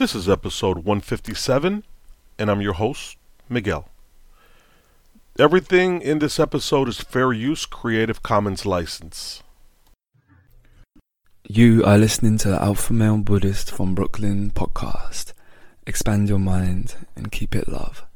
This is episode 157, and I'm your host, Miguel. Everything in this episode is fair use, Creative Commons license. You are listening to the Alpha Male Buddhist from Brooklyn podcast. Expand your mind and keep it love.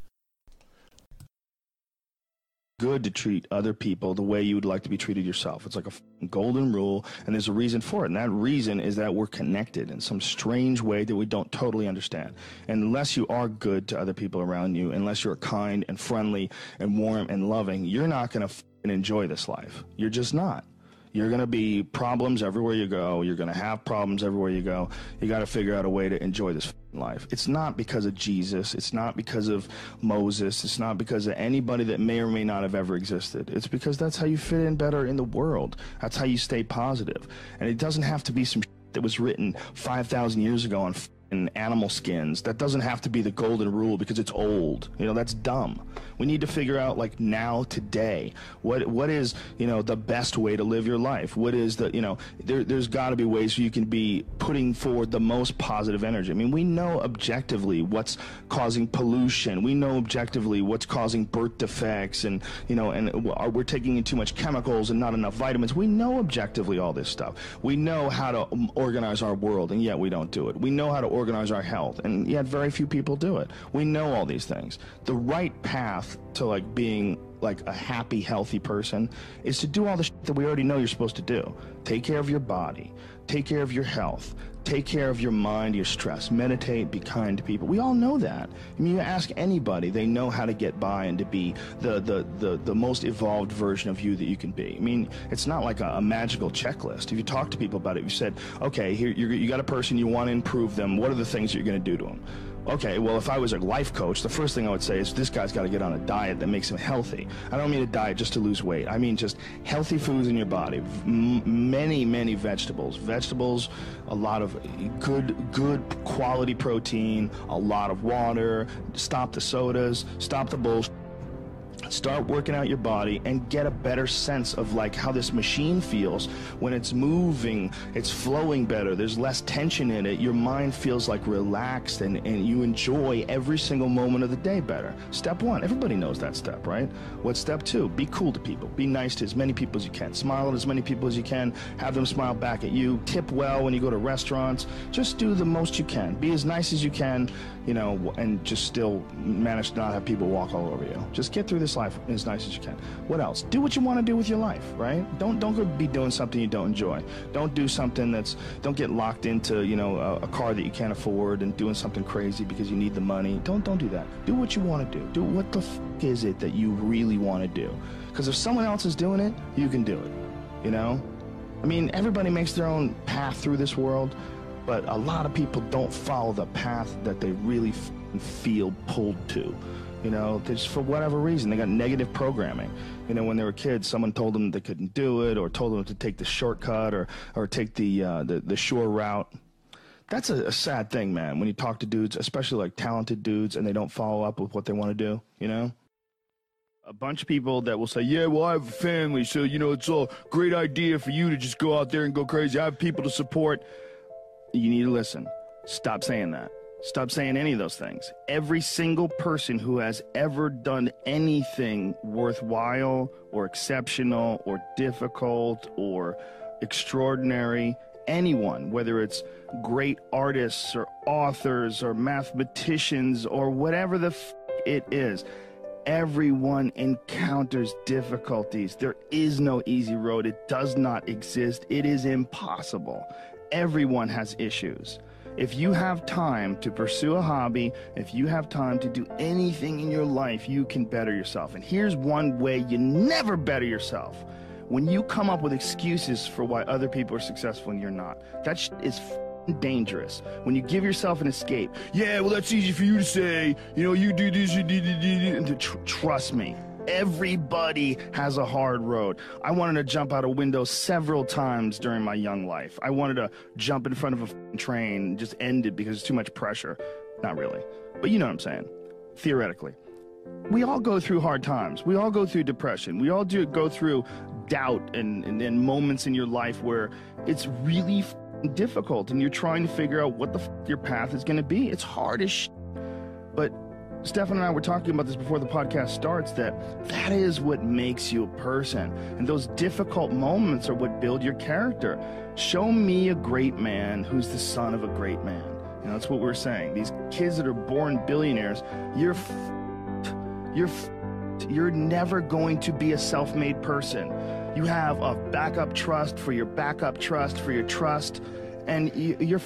Good to treat other people the way you would like to be treated yourself. It's like a golden rule, and there's a reason for it, and that reason is that we're connected in some strange way that we don't totally understand. And unless you are good to other people around you, unless you're kind and friendly and warm and loving, you're not going to enjoy this life. You're just not. You're going to be problems everywhere you go. You're going to have problems everywhere you go. You got to figure out a way to enjoy this life. It's not because of Jesus. It's not because of Moses. It's not because of anybody that may or may not have ever existed. It's because that's how you fit in better in the world. That's how you stay positive. And it doesn't have to be some that was written 5,000 years ago on animal skins. That doesn't have to be the golden rule because it's old. You know, that's dumb. We need to figure out, like, now, today, what is, you know, the best way to live your life? What is the, you know, there's got to be ways you can be putting forward the most positive energy. I mean, we know objectively what's causing pollution. We know objectively what's causing birth defects, and, you know, and we're taking in too much chemicals and not enough vitamins. We know objectively all this stuff. We know how to organize our world, and yet we don't do it. We know how to organize our health, and yet very few people do it. We know all these things. The right path to, like, being like a happy, healthy person is to do all the that we already know you're supposed to do. Take care of your body, take care of your health, take care of your mind, your stress, meditate, be kind to people. We all know that. I mean, you ask anybody, they know how to get by and to be the most evolved version of you that you can be. I mean, it's not like a magical checklist. If you talk to people about it, you said, okay, here you got a person, you want to improve them. What are the things that you're going to do to them? Okay, well, if I was a life coach, the first thing I would say is this guy's got to get on a diet that makes him healthy. I don't mean a diet just to lose weight. I mean just healthy foods in your body. Many vegetables. Vegetables, a lot of good quality protein, a lot of water. Stop the sodas. Stop the bullshit. Start working out your body and get a better sense of, like, how this machine feels when it's moving. It's flowing better. There's less tension in it. Your mind feels, like, relaxed, and you enjoy every single moment of the day better. Step one. Everybody knows that step, right? What's step two? Be cool to people. Be nice to as many people as you can. Smile at as many people as you can. Have them smile back at you. Tip well when you go to restaurants. Just do the most you can. Be as nice as you can, you know, and just still manage to not have people walk all over you. Just get through this life as nice as you can. What else? Do what you want to do with your life, right? Don't go be doing something you don't enjoy. Don't do something don't get locked into, you know, a car that you can't afford and doing something crazy because you need the money. Don't do that. Do what you want to do. Do what the is it that you really want to do? Because if someone else is doing it, you can do it. You know? I mean, everybody makes their own path through this world, but a lot of people don't follow the path that they really feel pulled to. You know, just for whatever reason, they got negative programming. You know, when they were kids, someone told them they couldn't do it, or told them to take the shortcut, or take the shore route. That's a sad thing, man, when you talk to dudes, especially, like, talented dudes, and they don't follow up with what they want to do, you know? A bunch of people that will say, yeah, well, I have a family, so, you know, it's a great idea for you to just go out there and go crazy. I have people to support. You need to listen. Stop saying that. Stop saying any of those things. Every single person who has ever done anything worthwhile or exceptional or difficult or extraordinary, anyone, whether it's great artists or authors or mathematicians or whatever the it is, everyone encounters difficulties. There is no easy road. It does not exist. It is impossible. Everyone has issues. If you have time to pursue a hobby, if you have time to do anything in your life, you can better yourself. And here's one way you never better yourself. When you come up with excuses for why other people are successful and you're not, that is dangerous. When you give yourself an escape, yeah, well, that's easy for you to say, you know, you do this, you do this, and to trust me. Everybody has a hard road. I wanted to jump out a window several times during my young life. I wanted to jump in front of a train and just end it because it's too much pressure. Not really, but you know what I'm saying. Theoretically, we all go through hard times. We all go through depression. We all go through doubt and moments in your life where it's really difficult, and you're trying to figure out what the your path is going to be. It's hard as shit. But Stefan and I were talking about this before the podcast starts, that is what makes you a person. And those difficult moments are what build your character. Show me a great man who's the son of a great man. You know, that's what we're saying. These kids that are born billionaires, you're never going to be a self-made person. You have a backup trust for your trust, and you're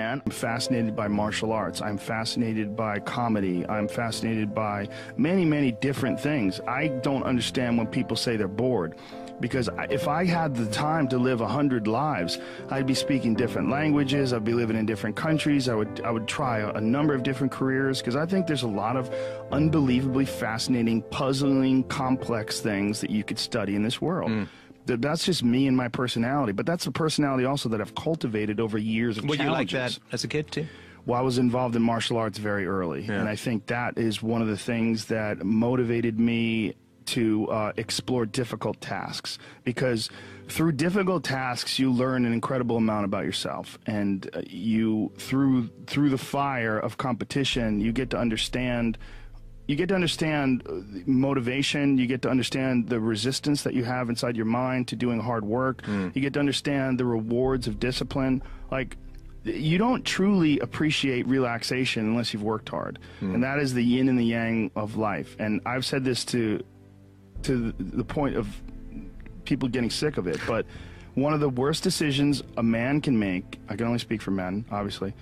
man. I'm fascinated by martial arts. I'm fascinated by comedy. I'm fascinated by many, many different things. I don't understand when people say they're bored, because if I had the time to live 100 lives, I'd be speaking different languages. I'd be living in different countries. I would try a number of different careers, because I think there's a lot of unbelievably fascinating, puzzling, complex things that you could study in this world. That's just me and my personality, but that's a personality also that I've cultivated over years of challenges. Were you like that as a kid too? Well, I was involved in martial arts very early, and I think that is one of the things that motivated me to explore difficult tasks, because through difficult tasks you learn an incredible amount about yourself, and you through the fire of competition you get to understand. You get to understand motivation. You get to understand the resistance that you have inside your mind to doing hard work. You get to understand the rewards of discipline. Like, you don't truly appreciate relaxation unless you've worked hard. And that is the yin and the yang of life. And I've said this to the point of people getting sick of it, but one of the worst decisions a man can make, I can only speak for men, obviously,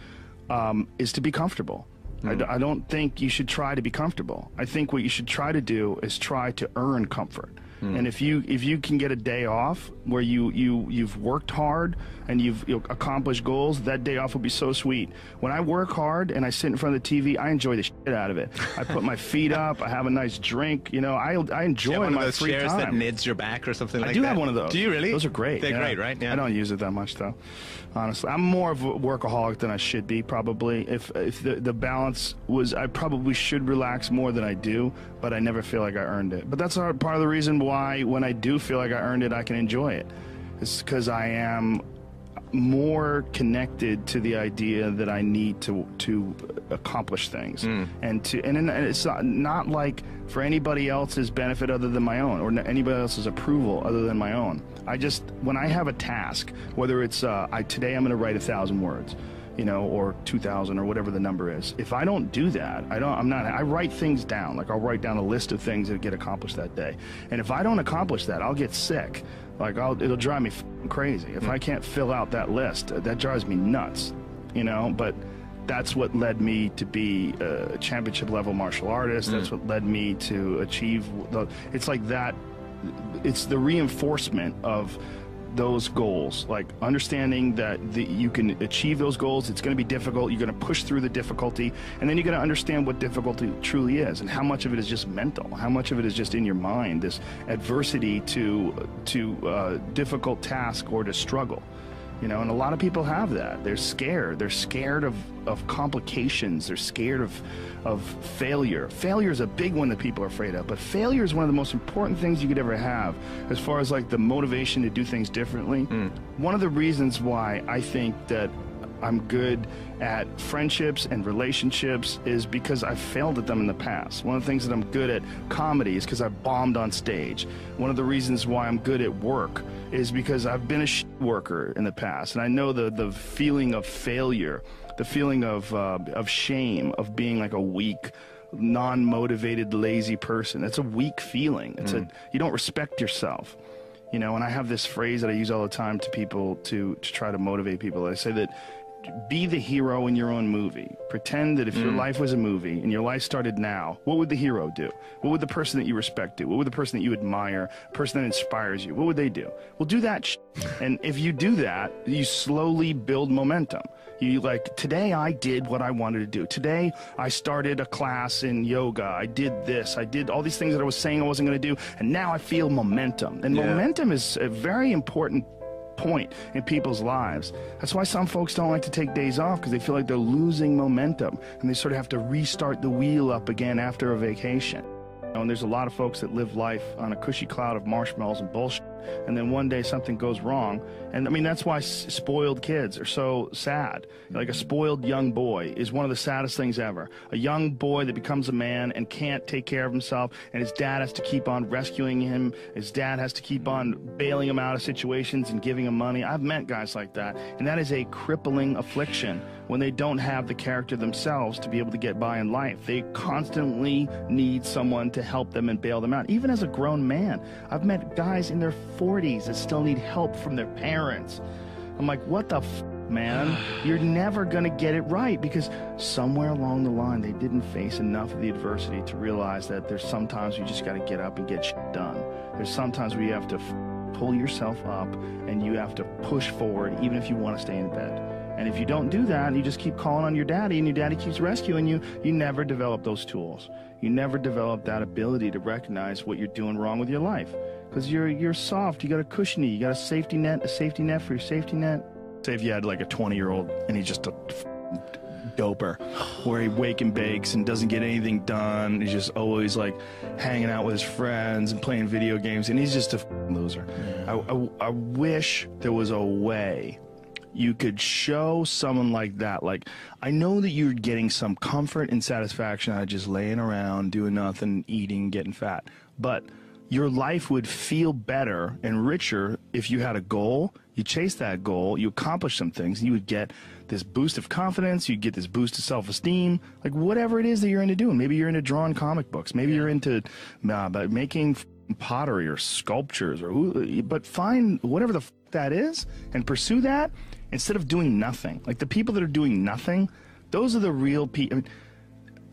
is to be comfortable. I don't think you should try to be comfortable. I think what you should try to do is try to earn comfort. And if you can get a day off where you've worked hard and you've accomplished goals, that day off will be so sweet. When I work hard and I sit in front of the TV, I enjoy the shit out of it. I put my feet up. I have a nice drink. You know, I enjoy my free time. One of those chairs that knits your back or something like that. I do have one of those. Do you really? Those are great. They're great, right? Yeah. I don't use it that much though. Honestly, I'm more of a workaholic than I should be probably. If the balance was, I probably should relax more than I do, but I never feel like I earned it. But that's part of the reason why when I do feel like I earned it, I can enjoy it. It's because I am more connected to the idea that I need to accomplish things, and it's not like for anybody else's benefit other than my own, or anybody else's approval other than my own. I just, when I have a task, whether it's today I'm going to write 1,000 words, you know, or 2,000 or whatever the number is. If I don't do that, I write things down. Like, I'll write down a list of things that get accomplished that day. And if I don't accomplish that, I'll get sick. Like, it'll drive me crazy. If I can't fill out that list, that drives me nuts, you know? But that's what led me to be a championship level martial artist. That's what led me to achieve it's the reinforcement of those goals, like understanding that you can achieve those goals. It's going to be difficult. You're going to push through the difficulty, and then you're going to understand what difficulty truly is and how much of it is just mental, how much of it is just in your mind, this adversity to difficult task or to struggle, you know. And a lot of people have that. They're scared. They're scared of complications. They're scared of failure. Failure is a big one that people are afraid of, but failure is one of the most important things you could ever have as far as like the motivation to do things differently. One of the reasons why I think that I'm good at friendships and relationships is because I've failed at them in the past. One of the things that I'm good at comedy is because I bombed on stage. One of the reasons why I'm good at work is because I've been a shit worker in the past, and I know the feeling of failure, the feeling of shame, of being like a weak, non-motivated, lazy person. That's a weak feeling. It's you don't respect yourself. You know, and I have this phrase that I use all the time to people to try to motivate people. I say that be the hero in your own movie. Pretend that if your life was a movie and your life started now, what would the hero do? What would the person that you respect do? What would the person that you admire, person that inspires you, what would they do? Well, do that and if you do that, you slowly build momentum. You like, today I did what I wanted to do. Today I started a class in yoga. I did this. I did all these things that I was saying I wasn't going to do, and now I feel momentum. And momentum is a very important point in people's lives. That's why some folks don't like to take days off, because they feel like they're losing momentum and they sort of have to restart the wheel up again after a vacation. And there's a lot of folks that live life on a cushy cloud of marshmallows and bullshit, and then one day something goes wrong. And I mean, that's why spoiled kids are so sad. Like a spoiled young boy is one of the saddest things ever. A young boy that becomes a man and can't take care of himself, and his dad has to keep on rescuing him. His dad has to keep on bailing him out of situations and giving him money. I've met guys like that, and that is a crippling affliction when they don't have the character themselves to be able to get by in life. They constantly need someone to help them and bail them out. Even as a grown man, I've met guys in their 40s that still need help from their parents. I'm like, what the f, man? You're never gonna get it right, because somewhere along the line they didn't face enough of the adversity to realize that there's sometimes you just gotta get up and get shit done. There's sometimes where you have to pull yourself up and you have to push forward, even if you want to stay in bed. And if you don't do that, and you just keep calling on your daddy, and your daddy keeps rescuing you, you never develop those tools. You never develop that ability to recognize what you're doing wrong with your life. Because you're soft, you got a cushiony, you got a safety net for your safety net. Say if you had like a 20-year-old, and he's just a doper, where he wake and bakes and doesn't get anything done. He's just always like hanging out with his friends and playing video games, and he's just a loser. Yeah. I wish there was a way you could show someone like that, like, I know that you're getting some comfort and satisfaction out of just laying around, doing nothing, eating, getting fat, but your life would feel better and richer if you had a goal, you chased that goal, you accomplished some things, and you would get this boost of confidence, you'd get this boost of self-esteem, like whatever it is that you're into doing. Maybe you're into drawing comic books, maybe you're into making pottery or sculptures, but find whatever the that is and pursue that instead of doing nothing. Like the people that are doing nothing, those are the real people. I mean,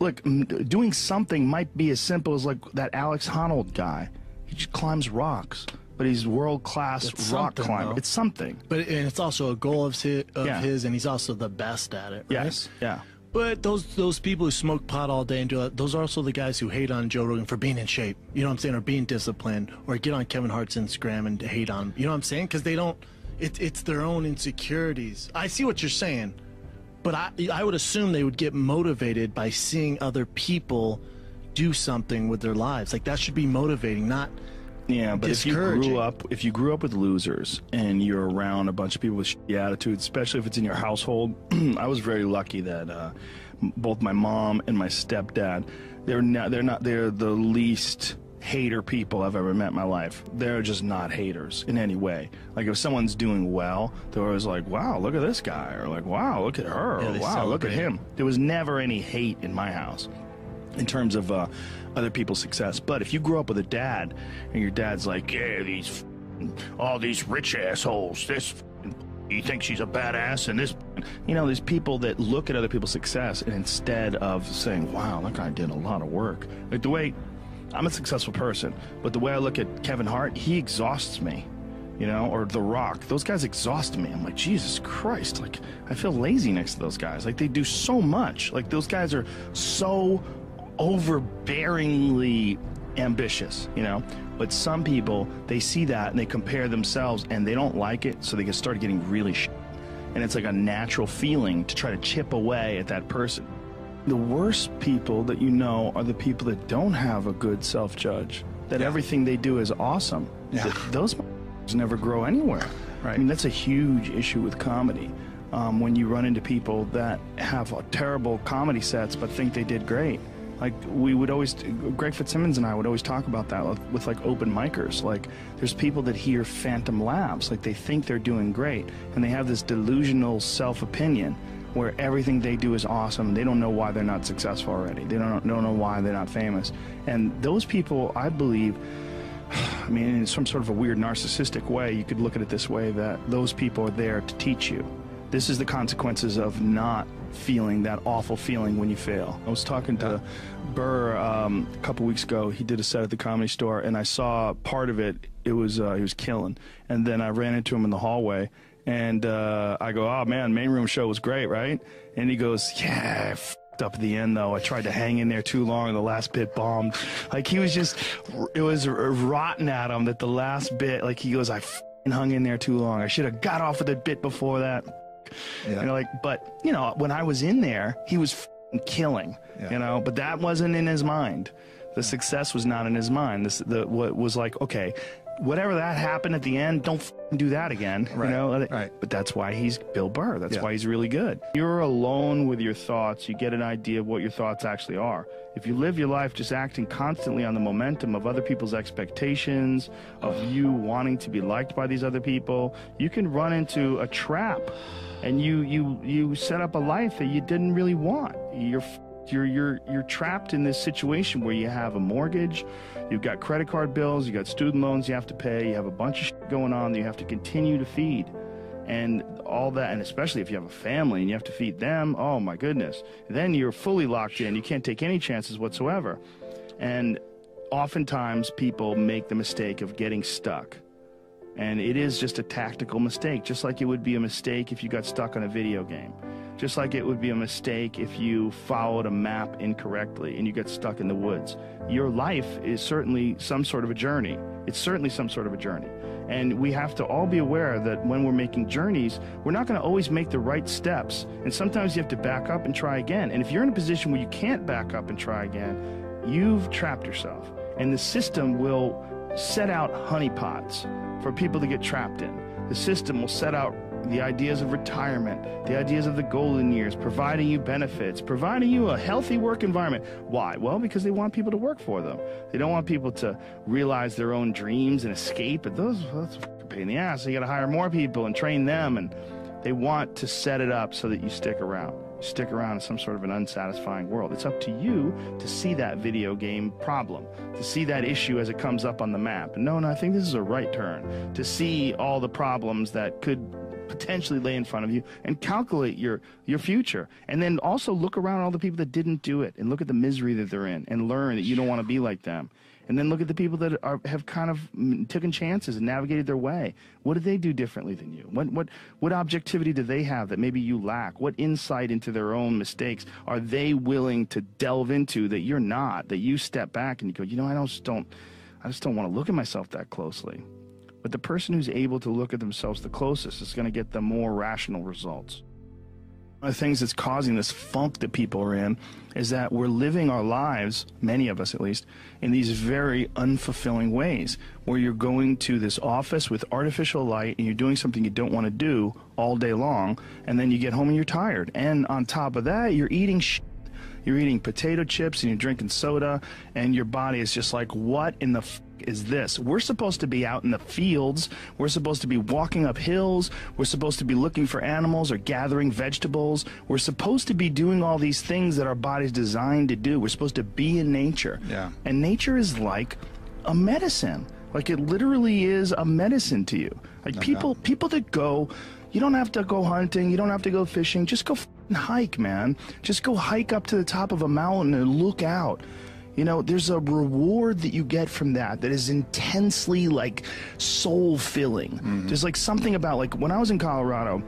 look, doing something might be as simple as like that Alex Honnold guy. He just climbs rocks, but he's world-class rock climber. It's something. But and it's also a goal of his, and he's also the best at it, right? Yes, yeah. But those people who smoke pot all day and do that, those are also the guys who hate on Joe Rogan for being in shape, you know what I'm saying, or being disciplined, or get on Kevin Hart's Instagram and hate on him, you know what I'm saying? Because they don't, it's their own insecurities. I see what you're saying, but I would assume they would get motivated by seeing other people do something with their lives. Like that should be motivating, not but if you grew up with losers and you're around a bunch of people with shitty attitudes, especially if it's in your household. I was very lucky that both my mom and my stepdad, they're the least hater people I've ever met in my life. They're just not haters in any way. Like if someone's doing well, they're always like, wow, look at this guy, or like, wow, look at her, or wow, look at him. There was never any hate in my house in terms of other people's success. But if you grow up with a dad and your dad's like, yeah, all these rich assholes, he thinks she's a badass, and this, you know, there's people that look at other people's success, and instead of saying, wow, that guy did a lot of work. Like the way, I'm a successful person, but the way I look at Kevin Hart, he exhausts me, you know, or The Rock. Those guys exhaust me. I'm like, Jesus Christ, like I feel lazy next to those guys. Like they do so much. Like those guys are so overbearingly ambitious, you know. But some people, they see that and they compare themselves and they don't like it, so they can start getting really shit. And it's like a natural feeling to try to chip away at that person. The worst people that you know are the people that don't have a good self-judge, that everything they do is awesome. Those never grow anywhere, right? I mean, that's a huge issue with comedy. When you run into people that have terrible comedy sets but think they did great. Like we would always, Greg Fitzsimmons and I would always talk about that with like open micers. Like there's people that hear phantom laughs, like they think they're doing great, and they have this delusional self-opinion where everything they do is awesome. They don't know why they're not successful already. They don't know why they're not famous. And those people, I believe, I mean, in some sort of a weird narcissistic way, you could look at it this way, that those people are there to teach you. This is the consequences of not feeling that awful feeling when you fail. I was talking to Burr a couple weeks ago. He did a set at the Comedy Store, and I saw part of it. It was he was killing, and then I ran into him in the hallway, and I go, "Oh man, main room show was great, right?" And he goes, "Yeah, I f***ed up at the end though. I tried to hang in there too long, and the last bit bombed." Like he was just, it was rotten at him that the last bit. Like he goes, "I f***ing hung in there too long. I should have got off with the bit before that." Yeah. You know, like, but you know, when I was in there, he was killing. You know, but that wasn't in his mind. The success was not in his mind. What was like, okay, whatever that happened at the end, don't do that again. Right, you know? Right. But that's why he's Bill Burr. That's why he's really good. You're alone with your thoughts. You get an idea of what your thoughts actually are. If you live your life just acting constantly on the momentum of other people's expectations, of you wanting to be liked by these other people, you can run into a trap, and you set up a life that you didn't really want. You're trapped in this situation where you have a mortgage, you've got credit card bills, you got student loans you have to pay, you have a bunch of shit going on that you have to continue to feed, and all that, and especially if you have a family and you have to feed them, oh my goodness, then you're fully locked in. You can't take any chances whatsoever. And oftentimes people make the mistake of getting stuck. And it is just a tactical mistake, just like it would be a mistake if you got stuck on a video game. Just like it would be a mistake if you followed a map incorrectly and you got stuck in the woods. Your life is certainly some sort of a journey. It's certainly some sort of a journey. And we have to all be aware that when we're making journeys, we're not going to always make the right steps. And sometimes you have to back up and try again. And if you're in a position where you can't back up and try again, you've trapped yourself. And the system will set out honeypots for people to get trapped in. The system will set out the ideas of retirement, the ideas of the golden years, providing you benefits, providing you a healthy work environment. Why? Well, because they want people to work for them. They don't want people to realize their own dreams and escape. But that's a pain in the ass. So you got to hire more people and train them. And they want to set it up so that you stick around. You stick around in some sort of an unsatisfying world. It's up to you to see that video game problem, to see that issue as it comes up on the map. And no, I think this is a right turn. To see all the problems that could potentially lay in front of you, and calculate your future, and then also look around all the people that didn't do it, and look at the misery that they're in, and learn that you don't want to be like them. And then look at the people that have kind of taken chances and navigated their way. What did they do differently than you? What objectivity do they have that maybe you lack? What insight into their own mistakes are they willing to delve into that you're not? That you step back and you go, you know, I just don't want to look at myself that closely. But the person who's able to look at themselves the closest is going to get the more rational results. One of the things that's causing this funk that people are in is that we're living our lives, many of us at least, in these very unfulfilling ways, where you're going to this office with artificial light and you're doing something you don't want to do all day long, and then you get home and you're tired. And on top of that, you're eating shit. You're eating potato chips and you're drinking soda, and your body is just like, what in the is this? We're supposed to be out in the fields. We're supposed to be walking up hills. We're supposed to be looking for animals or gathering vegetables. We're supposed to be doing all these things that our body's designed to do. We're supposed to be in nature. Yeah. And nature is like a medicine. Like, it literally is a medicine to you. Like, people that go, you don't have to go hunting. You don't have to go fishing. Just go hike, man. Just go hike up to the top of a mountain and look out. You know, there's a reward that you get from that is intensely, like, soul-filling. Mm-hmm. There's, like, something about, like, when I was in Colorado,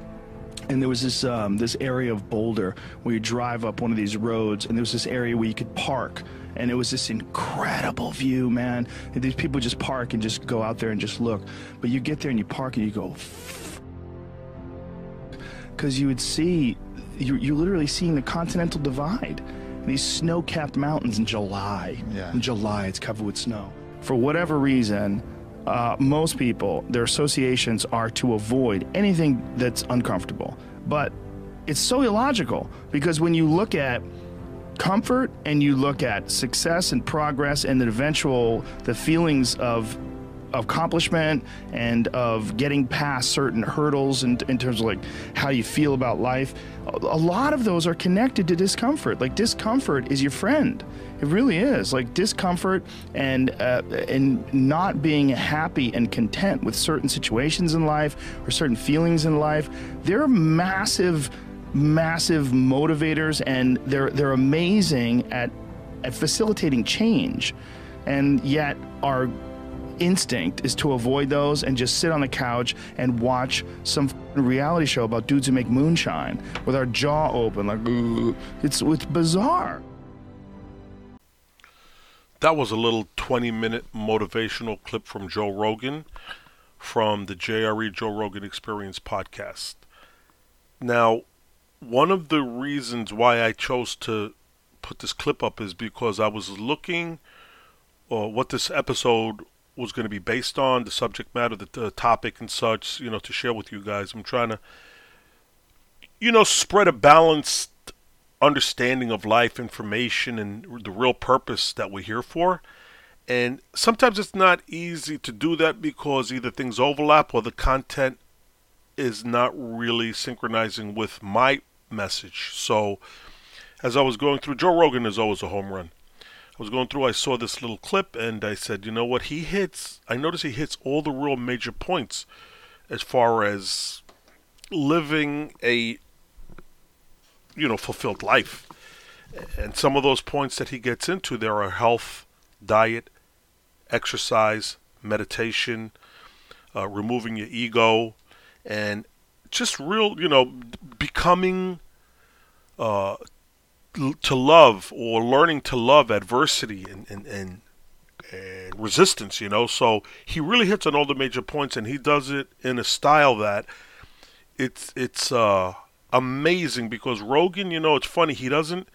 and there was this this area of Boulder where you drive up one of these roads, and there was this area where you could park. And it was this incredible view, man. And these people just park and just go out there and just look. But you get there and you park and you go, because you would see, you're literally seeing the continental divide. These snow-capped mountains in July. Yeah. In July, it's covered with snow. For whatever reason, most people, their associations are to avoid anything that's uncomfortable. But it's so illogical, because when you look at comfort and you look at success and progress and the feelings of accomplishment and of getting past certain hurdles in terms of, like, how you feel about life, a lot of those are connected to discomfort. Like, discomfort is your friend. It really is. Like, discomfort and not being happy and content with certain situations in life or certain feelings in life, they're massive motivators, and they're amazing at facilitating change. And yet our instinct is to avoid those and just sit on the couch and watch some reality show about dudes who make moonshine with our jaw open, like, ooh. It's bizarre. That was a little 20-minute motivational clip from Joe Rogan from the JRE Joe Rogan Experience podcast. Now, one of the reasons why I chose to put this clip up is because I was looking, what this episode was going to be based on, the subject matter, the topic and such, you know, to share with you guys. I'm trying to, you know, spread a balanced understanding of life, information, and the real purpose that we're here for. And sometimes it's not easy to do that because either things overlap or the content is not really synchronizing with my message. So as I was going through, Joe Rogan is always a home run. I was going through, I saw this little clip, and I said, you know what, I noticed he hits all the real major points as far as living a, you know, fulfilled life. And some of those points that he gets into, there are health, diet, exercise, meditation, removing your ego, and just real, you know, becoming, to love, or learning to love adversity and resistance, you know. So he really hits on all the major points, and he does it in a style that it's amazing, because Rogan, you know, it's funny, he doesn't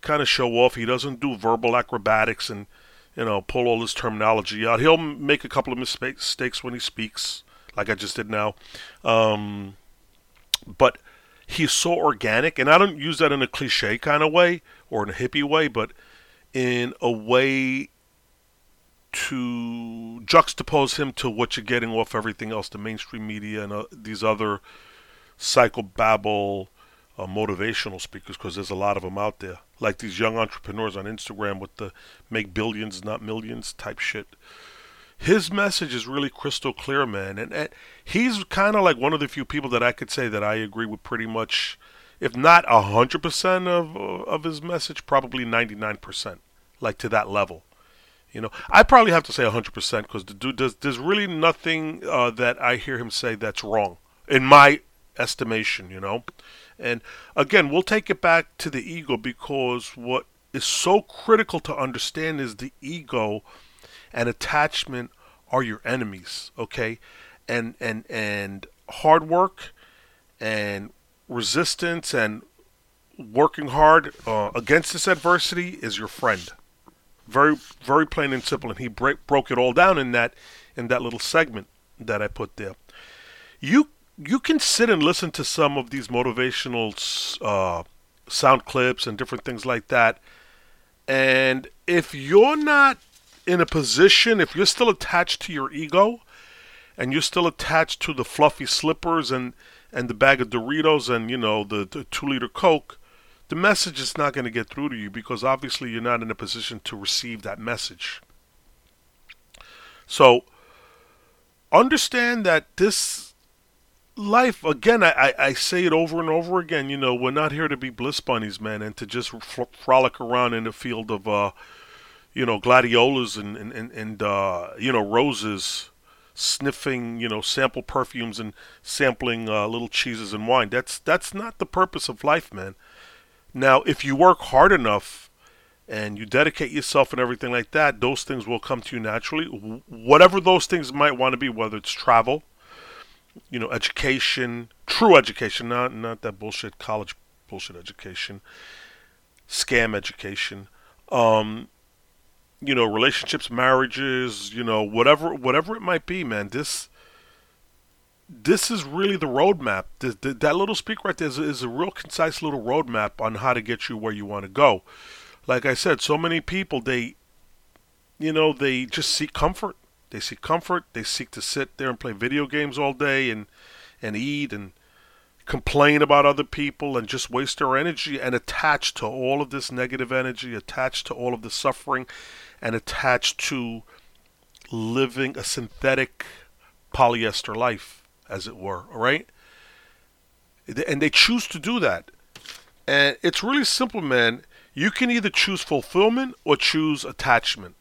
kind of show off, he doesn't do verbal acrobatics and, you know, pull all his terminology out. He'll make a couple of mistakes when he speaks, like I just did now, but he's so organic, and I don't use that in a cliche kind of way or in a hippie way, but in a way to juxtapose him to what you're getting off everything else, the mainstream media and these other psychobabble motivational speakers, because there's a lot of them out there, like these young entrepreneurs on Instagram with the make billions, not millions type shit. His message is really crystal clear, man. And he's kind of like one of the few people that I could say that I agree with pretty much, if not 100% of his message, probably 99%, like to that level. You know, I probably have to say 100% because the dude does, there's really nothing that I hear him say that's wrong, in my estimation, you know. And again, we'll take it back to the ego, because what is so critical to understand is the ego and attachment are your enemies, okay? And hard work and resistance and working hard against this adversity is your friend. Very, very plain and simple. And he broke it all down in that little segment that I put there. You can sit and listen to some of these motivational sound clips and different things like that, and if you're not in a position, if you're still attached to your ego and you're still attached to the fluffy slippers and the bag of Doritos and, you know, the 2-liter Coke, the message is not going to get through to you, because obviously you're not in a position to receive that message. So understand that this life, again, I say it over and over again, you know, we're not here to be bliss bunnies, man, and to just frolic around in the field of, you know, gladiolas and you know, roses, sniffing, you know, sample perfumes and sampling little cheeses and wine. That's not the purpose of life, man. Now, if you work hard enough and you dedicate yourself and everything like that, those things will come to you naturally. Whatever those things might want to be, whether it's travel, you know, education, true education, not that bullshit college bullshit education, scam education, you know, relationships, marriages, you know, whatever it might be, man, this is really the roadmap. That little speak right there is a real concise little roadmap on how to get you where you want to go. Like I said, so many people, they, you know, they just seek comfort. They seek comfort. They seek to sit there and play video games all day and eat and complain about other people and just waste their energy and attach to all of this negative energy, attach to all of the suffering, and attach to living a synthetic polyester life, as it were, all right? And they choose to do that. And it's really simple, man. You can either choose fulfillment or choose attachment.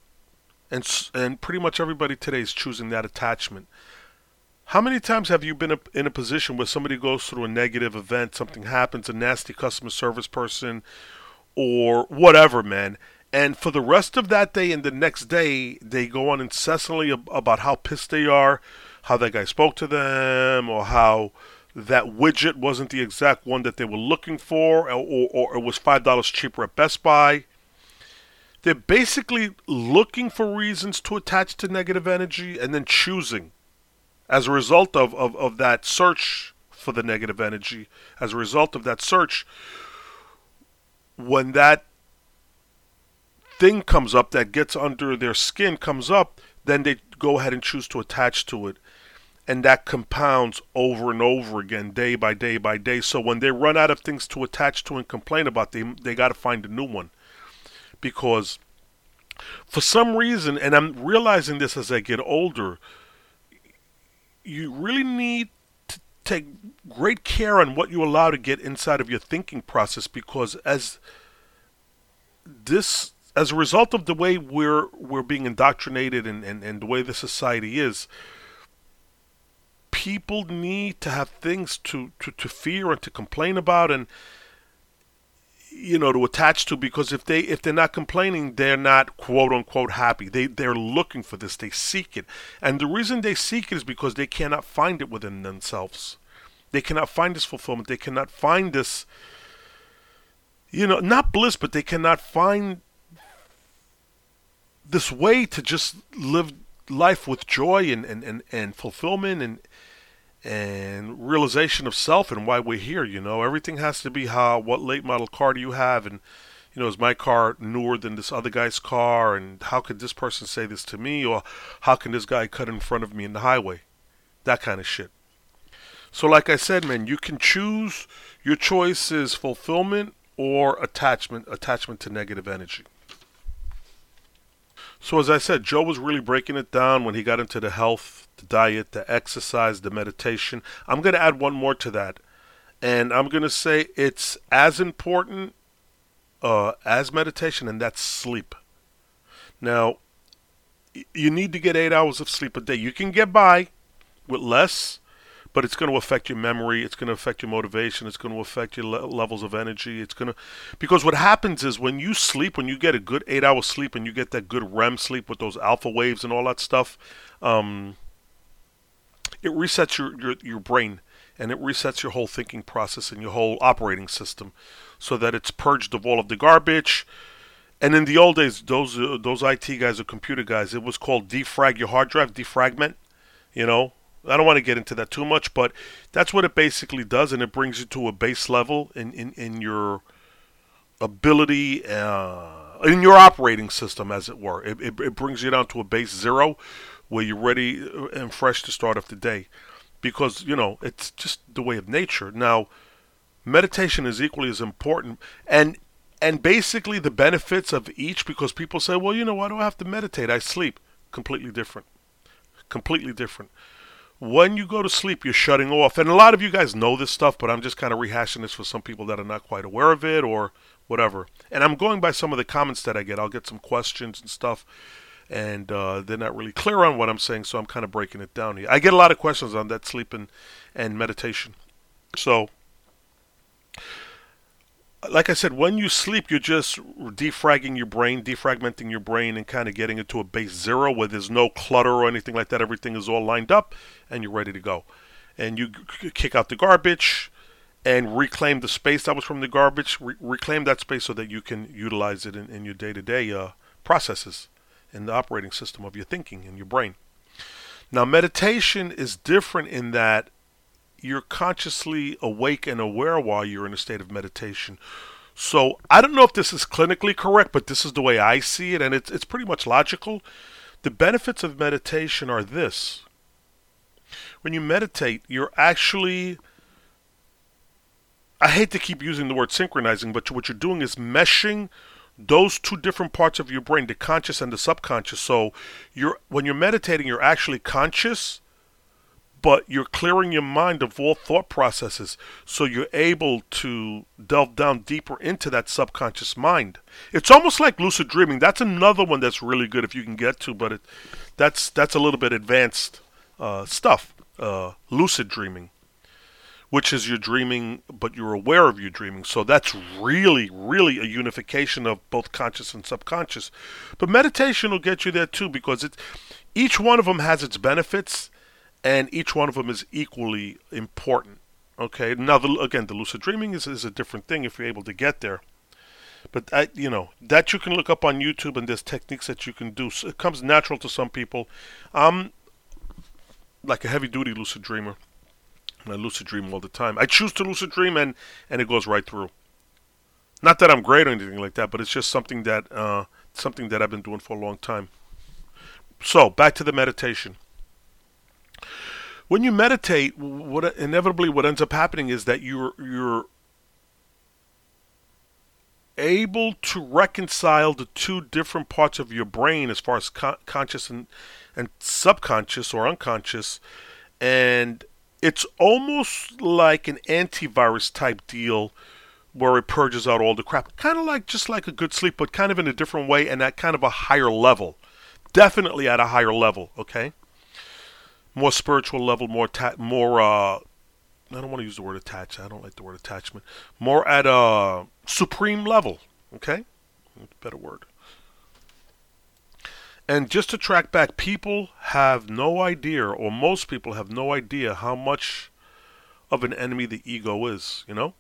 And pretty much everybody today is choosing that attachment. How many times have you been in a position where somebody goes through a negative event, something happens, a nasty customer service person or whatever, man, and for the rest of that day and the next day, they go on incessantly about how pissed they are, how that guy spoke to them, or how that widget wasn't the exact one that they were looking for, or it was $5 cheaper at Best Buy. They're basically looking for reasons to attach to negative energy and then choosing as a result of that search for the negative energy. As a result of that search, when that thing comes up that gets under their skin comes up, then they go ahead and choose to attach to it. And that compounds over and over again, day by day by day. So when they run out of things to attach to and complain about, they got to find a new one. Because for some reason, and I'm realizing this as I get older, you really need to take great care on what you allow to get inside of your thinking process. Because as a result of the way we're being indoctrinated and the way the society is, people need to have things to fear and to complain about and, you know, to attach to, because if they're not complaining, they're not quote unquote happy. They're looking for this. They seek it. And the reason they seek it is because they cannot find it within themselves. They cannot find this fulfillment. They cannot find this, you know, not bliss, but they cannot find this way to just live life with joy and fulfillment and realization of self and why we're here. You know, everything has to be what late model car do you have, and, you know, is my car newer than this other guy's car, and how could this person say this to me, or how can this guy cut in front of me in the highway, that kind of shit. So like I said, man, you can choose. Your choice is fulfillment or attachment to negative energy. So as I said, Joe was really breaking it down when he got into the health, the diet, the exercise, the meditation. I'm going to add one more to that. And I'm going to say it's as important as meditation, and that's sleep. Now, you need to get 8 hours of sleep a day. You can get by with less, but it's going to affect your memory. It's going to affect your motivation. It's going to affect your levels of energy. It's going to, because what happens is when you sleep, when you get a good 8 hour sleep and you get that good REM sleep with those alpha waves and all that stuff, it resets your brain, and it resets your whole thinking process and your whole operating system, so that it's purged of all of the garbage. And in the old days, those IT guys or computer guys, it was called defrag your hard drive, defragment, you know. I don't want to get into that too much, but that's what it basically does, and it brings you to a base level in your ability, in your operating system, as it were. It brings you down to a base zero where you're ready and fresh to start off the day, because, you know, it's just the way of nature. Now, meditation is equally as important, and basically the benefits of each, because people say, well, you know, why do I have to meditate? I sleep. Completely different. When you go to sleep, you're shutting off. And a lot of you guys know this stuff, but I'm just kind of rehashing this for some people that are not quite aware of it or whatever. And I'm going by some of the comments that I get. I'll get some questions and stuff, and they're not really clear on what I'm saying, so I'm kind of breaking it down here. I get a lot of questions on that sleep and meditation. So, like I said, when you sleep, you're just defragmenting your brain, and kind of getting it to a base zero where there's no clutter or anything like that. Everything is all lined up, and you're ready to go. And you kick out the garbage and reclaim the space that was from the garbage. Reclaim that space so that you can utilize it in your day-to-day processes and the operating system of your thinking and your brain. Now, meditation is different in that you're consciously awake and aware while you're in a state of meditation. So I don't know if this is clinically correct, but this is the way I see it, and it's pretty much logical. The benefits of meditation are this. When you meditate, you're actually, I hate to keep using the word synchronizing, but what you're doing is meshing those two different parts of your brain, the conscious and the subconscious. So when you're meditating, you're actually conscious, but you're clearing your mind of all thought processes, so you're able to delve down deeper into that subconscious mind. It's almost like lucid dreaming. That's another one that's really good if you can get to, but that's a little bit advanced stuff. Lucid dreaming, which is you're dreaming, but you're aware of your dreaming. So that's really, really a unification of both conscious and subconscious. But meditation will get you there too, because each one of them has its benefits, and each one of them is equally important, okay? Now, again, the lucid dreaming is a different thing if you're able to get there. But, that you can look up on YouTube, and there's techniques that you can do. So it comes natural to some people. I'm like a heavy-duty lucid dreamer. And I lucid dream all the time. I choose to lucid dream, and it goes right through. Not that I'm great or anything like that, but it's just something that I've been doing for a long time. So, back to the meditation. When you meditate, what ends up happening is that you're able to reconcile the two different parts of your brain as far as conscious and subconscious or unconscious, and it's almost like an antivirus type deal where it purges out all the crap, kind of like just like a good sleep, but kind of in a different way and at kind of a higher level, definitely at a higher level, okay? More spiritual level, more I don't want to use the word attached. I don't like the word attachment. More at a supreme level, okay? That's a better word. And just to track back, people have no idea, or most people have no idea how much of an enemy the ego is, you know?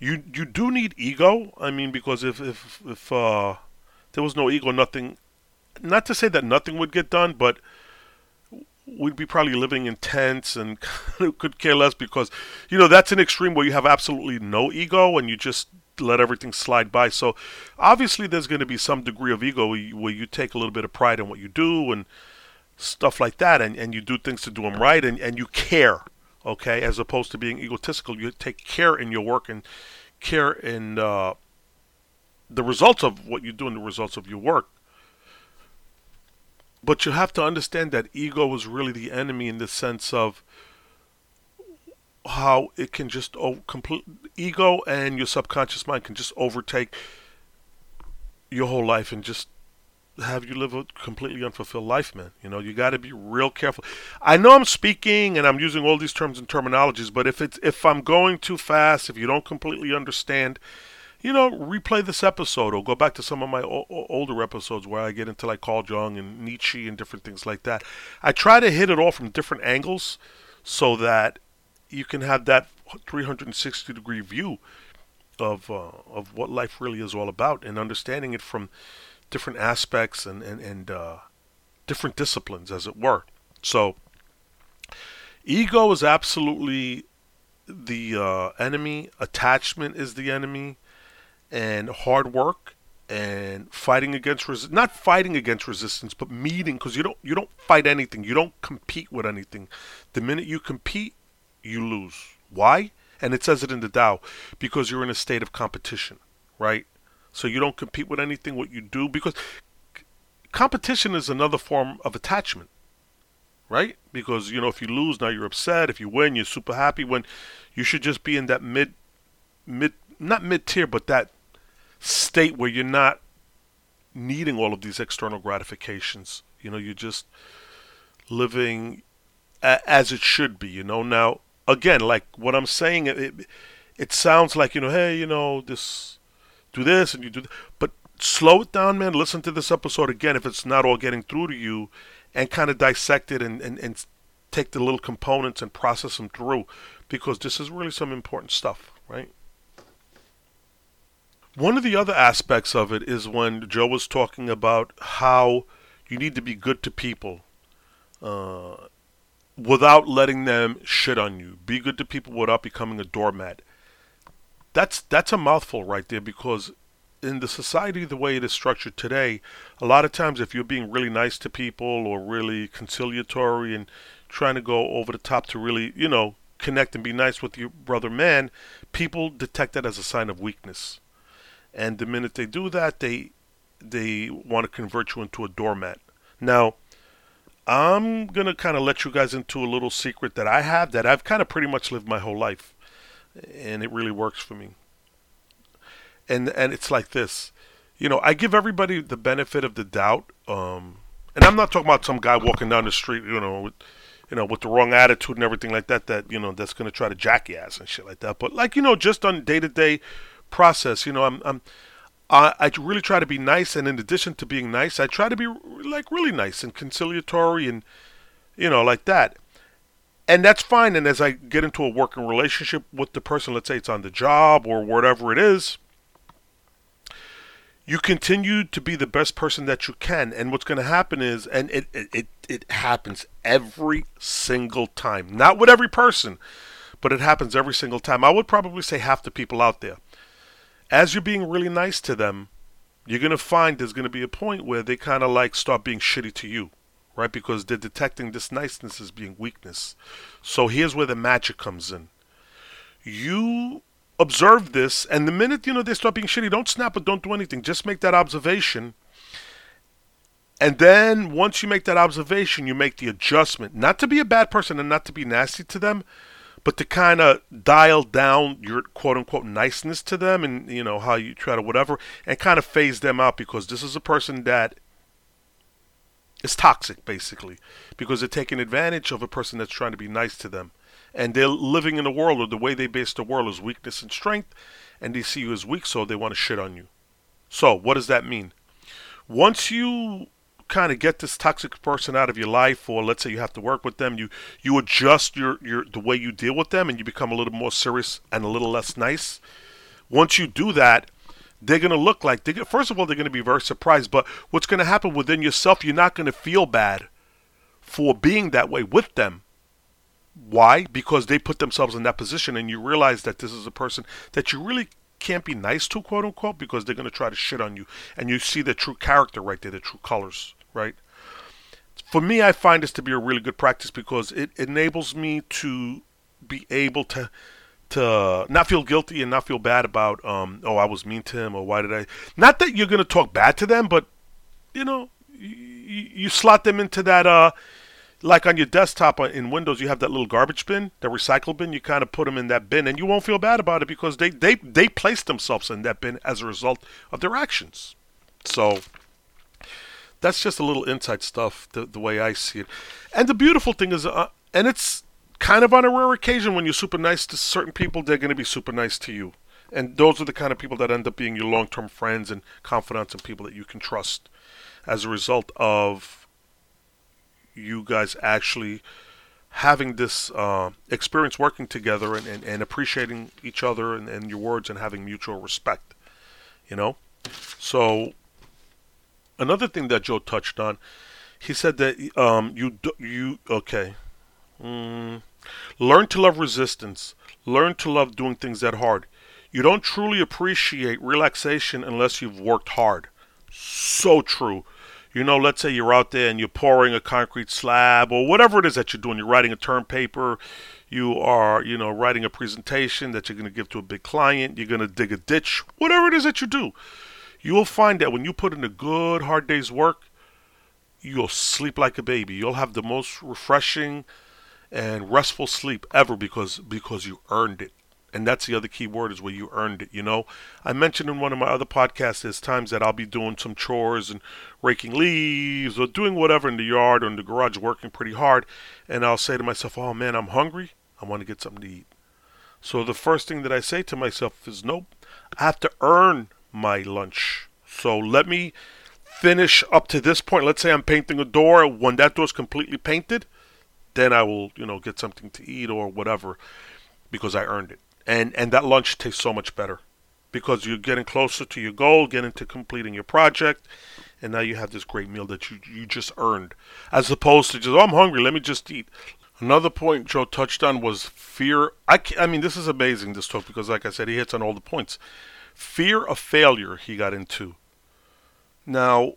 You do need ego, I mean, because if there was no ego, nothing, not to say that nothing would get done, but we'd be probably living in tents and could care less because, that's an extreme where you have absolutely no ego and you just let everything slide by. So obviously there's going to be some degree of ego where you take a little bit of pride in what you do and stuff like that. And you do things to do them right and you care, okay? As opposed to being egotistical, you take care in your work and care in the results of what you do and the results of your work. But you have to understand that ego is really the enemy in the sense of how it can just ego and your subconscious mind can just overtake your whole life and just have you live a completely unfulfilled life, man. You got to be real careful. I know I'm speaking and I'm using all these terms and terminologies, but if I'm going too fast, if you don't completely understand, replay this episode or go back to some of my older episodes where I get into like Carl Jung and Nietzsche and different things like that. I try to hit it all from different angles so that you can have that 360-degree view of what life really is all about and understanding it from different aspects and different disciplines, as it were. So, ego is absolutely the enemy. Attachment is the enemy. And hard work and fighting against not fighting against resistance, but meeting, because you don't fight anything. You don't compete with anything. The minute you compete, you lose. Why? And it says it in the Tao, because you're in a state of competition, right? So you don't compete with anything. What you do, because competition is another form of attachment, right? Because if you lose, now you're upset. If you win, you're super happy. When you should just be in that mid, not mid-tier, but that state where you're not needing all of these external gratifications. You're just living as it should be, Now, again, like what I'm saying, it sounds like, do this and you do that. But slow it down, man. Listen to this episode again if it's not all getting through to you and kind of dissect it and take the little components and process them through, because this is really some important stuff, right? One of the other aspects of it is when Joe was talking about how you need to be good to people without letting them shit on you. Be good to people without becoming a doormat. That's a mouthful right there, because in the society, the way it is structured today, a lot of times if you're being really nice to people or really conciliatory and trying to go over the top to really, connect and be nice with your brother man, people detect that as a sign of weakness. And the minute they do that, they want to convert you into a doormat. Now, I'm going to kind of let you guys into a little secret that I have, that I've kind of pretty much lived my whole life. And it really works for me. And it's like this. I give everybody the benefit of the doubt. And I'm not talking about some guy walking down the street, with the wrong attitude and everything like that, that's going to try to jack your ass and shit like that. But like, just on day-to-day process, I really try to be nice, and in addition to being nice, I try to be like really nice and conciliatory and like that, and that's fine. And as I get into a working relationship with the person, let's say it's on the job or whatever it is, you continue to be the best person that you can. And what's going to happen is, and it happens every single time. Not with every person, but it happens every single time. I would probably say half the people out there. As you're being really nice to them, you're going to find there's going to be a point where they kind of like start being shitty to you, right? Because they're detecting this niceness as being weakness. So here's where the magic comes in. You observe this, and the minute, you know, they start being shitty, don't snap or don't do anything. Just make that observation. And then once you make that observation, you make the adjustment. Not to be a bad person and not to be nasty to them, but to kind of dial down your quote-unquote niceness to them and, you know, how you try to whatever, and kind of phase them out, because this is a person that is toxic, basically, because they're taking advantage of a person that's trying to be nice to them. And they're living in a world, or the way they base the world, is weakness and strength, and they see you as weak, so they want to shit on you. So what does that mean? Once you kind of get this toxic person out of your life, or let's say you have to work with them, you adjust your the way you deal with them, and you become a little more serious and a little less nice. Once you do that, they're going to look like, first of all, they're going to be very surprised, but what's going to happen within yourself, you're not going to feel bad for being that way with them. Why? Because they put themselves in that position, and you realize that this is a person that you really can't be nice to, quote unquote, because they're going to try to shit on you, and you see the true character right there, the true colors, right? For me, I find this to be a really good practice, because it enables me to be able to not feel guilty and not feel bad about, oh, I was mean to him, or why did I? Not that you're going to talk bad to them, but, you know, you slot them into that, like on your desktop in Windows, you have that little garbage bin, the recycle bin. You kind of put them in that bin, and you won't feel bad about it, because they placed themselves in that bin as a result of their actions. So that's just a little inside stuff, the way I see it. And the beautiful thing is, and it's kind of on a rare occasion, when you're super nice to certain people, they're going to be super nice to you. And those are the kind of people that end up being your long-term friends and confidants and people that you can trust as a result of you guys actually having this experience working together and appreciating each other and your words and having mutual respect, you know? So another thing that Joe touched on, he said that learn to love resistance. Learn to love doing things that hard. You don't truly appreciate relaxation unless you've worked hard. So true. You know, let's say you're out there and you're pouring a concrete slab or whatever it is that you're doing. You're writing a term paper. You are, you know, writing a presentation that you're going to give to a big client. You're going to dig a ditch. Whatever it is that you do, you will find that when you put in a good hard day's work, you'll sleep like a baby. You'll have the most refreshing and restful sleep ever because you earned it. And that's the other key word, is where you earned it, you know. I mentioned in one of my other podcasts, there's times that I'll be doing some chores and raking leaves or doing whatever in the yard or in the garage, working pretty hard. And I'll say to myself, oh man, I'm hungry. I want to get something to eat. So the first thing that I say to myself is, nope, I have to earn my lunch. So let me finish up to this point. Let's say I'm painting a door. When that door is completely painted, then I will, you know, get something to eat or whatever, because I earned it. And that lunch tastes so much better, because you're getting closer to your goal, getting to completing your project, and now you have this great meal that you just earned, as opposed to just, oh, I'm hungry, let me just eat. Another point Joe touched on was fear. I mean, this is amazing, this talk, because like I said, he hits on all the points. Fear of failure he got into. Now,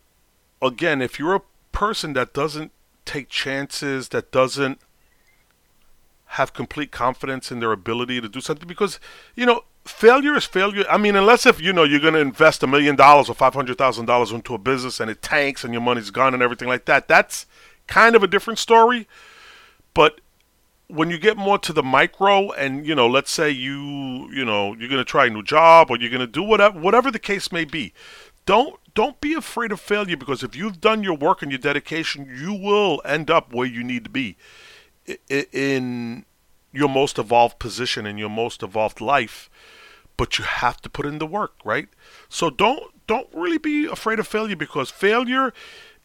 again, if you're a person that doesn't take chances, that doesn't have complete confidence in their ability to do something, because, you know, failure is failure. I mean, unless if, you know, you're going to invest $1 million or $500,000 into a business and it tanks and your money's gone and everything like that, that's kind of a different story. But when you get more to the micro and, you know, let's say you know, you're going to try a new job or you're going to do whatever the case may be, don't be afraid of failure, because if you've done your work and your dedication, you will end up where you need to be, in your most evolved position, in your most evolved life. But you have to put in the work, right? So don't really be afraid of failure, because failure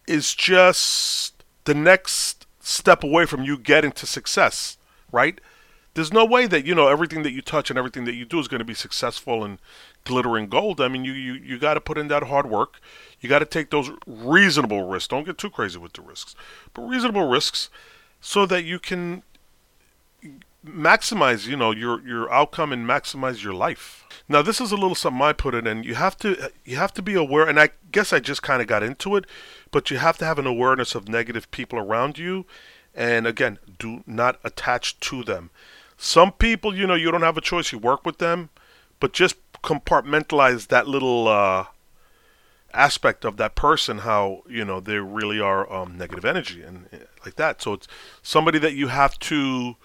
is just the next step away from you getting to success, right? There's no way that, you know, everything that you touch and everything that you do is going to be successful and glittering gold. I mean, you got to put in that hard work. You got to take those reasonable risks. Don't get too crazy with the risks, but reasonable risks so that you can maximize, you know, your outcome and maximize your life. Now, this is a little something I put in, and you have to be aware, and I guess I just kind of got into it, but you have to have an awareness of negative people around you. And again, do not attach to them. Some people, you know, you don't have a choice. You work with them, but just compartmentalize that little aspect of that person, how, you know, they really are negative energy and like that. So it's somebody that you have to,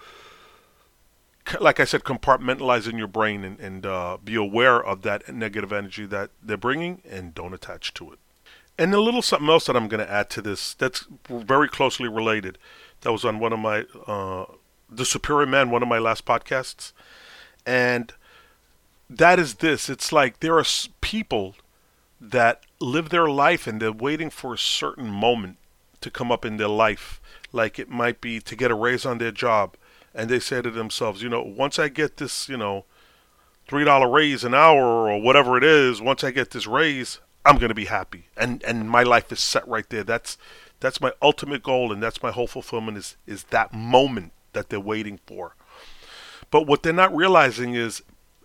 like I said, compartmentalize in your brain and be aware of that negative energy that they're bringing and don't attach to it. And a little something else that I'm going to add to this that's very closely related. That was on one of my, The Superior Man, one of my last podcasts. And that is this. It's like there are people that live their life and they're waiting for a certain moment to come up in their life. Like it might be to get a raise on their job. And they say to themselves, you know, once I get this, you know, $3 raise an hour or whatever it is, once I get this raise, I'm going to be happy. And my life is set right there. That's my ultimate goal, and that's my whole fulfillment is that moment that they're waiting for. But what they're not realizing is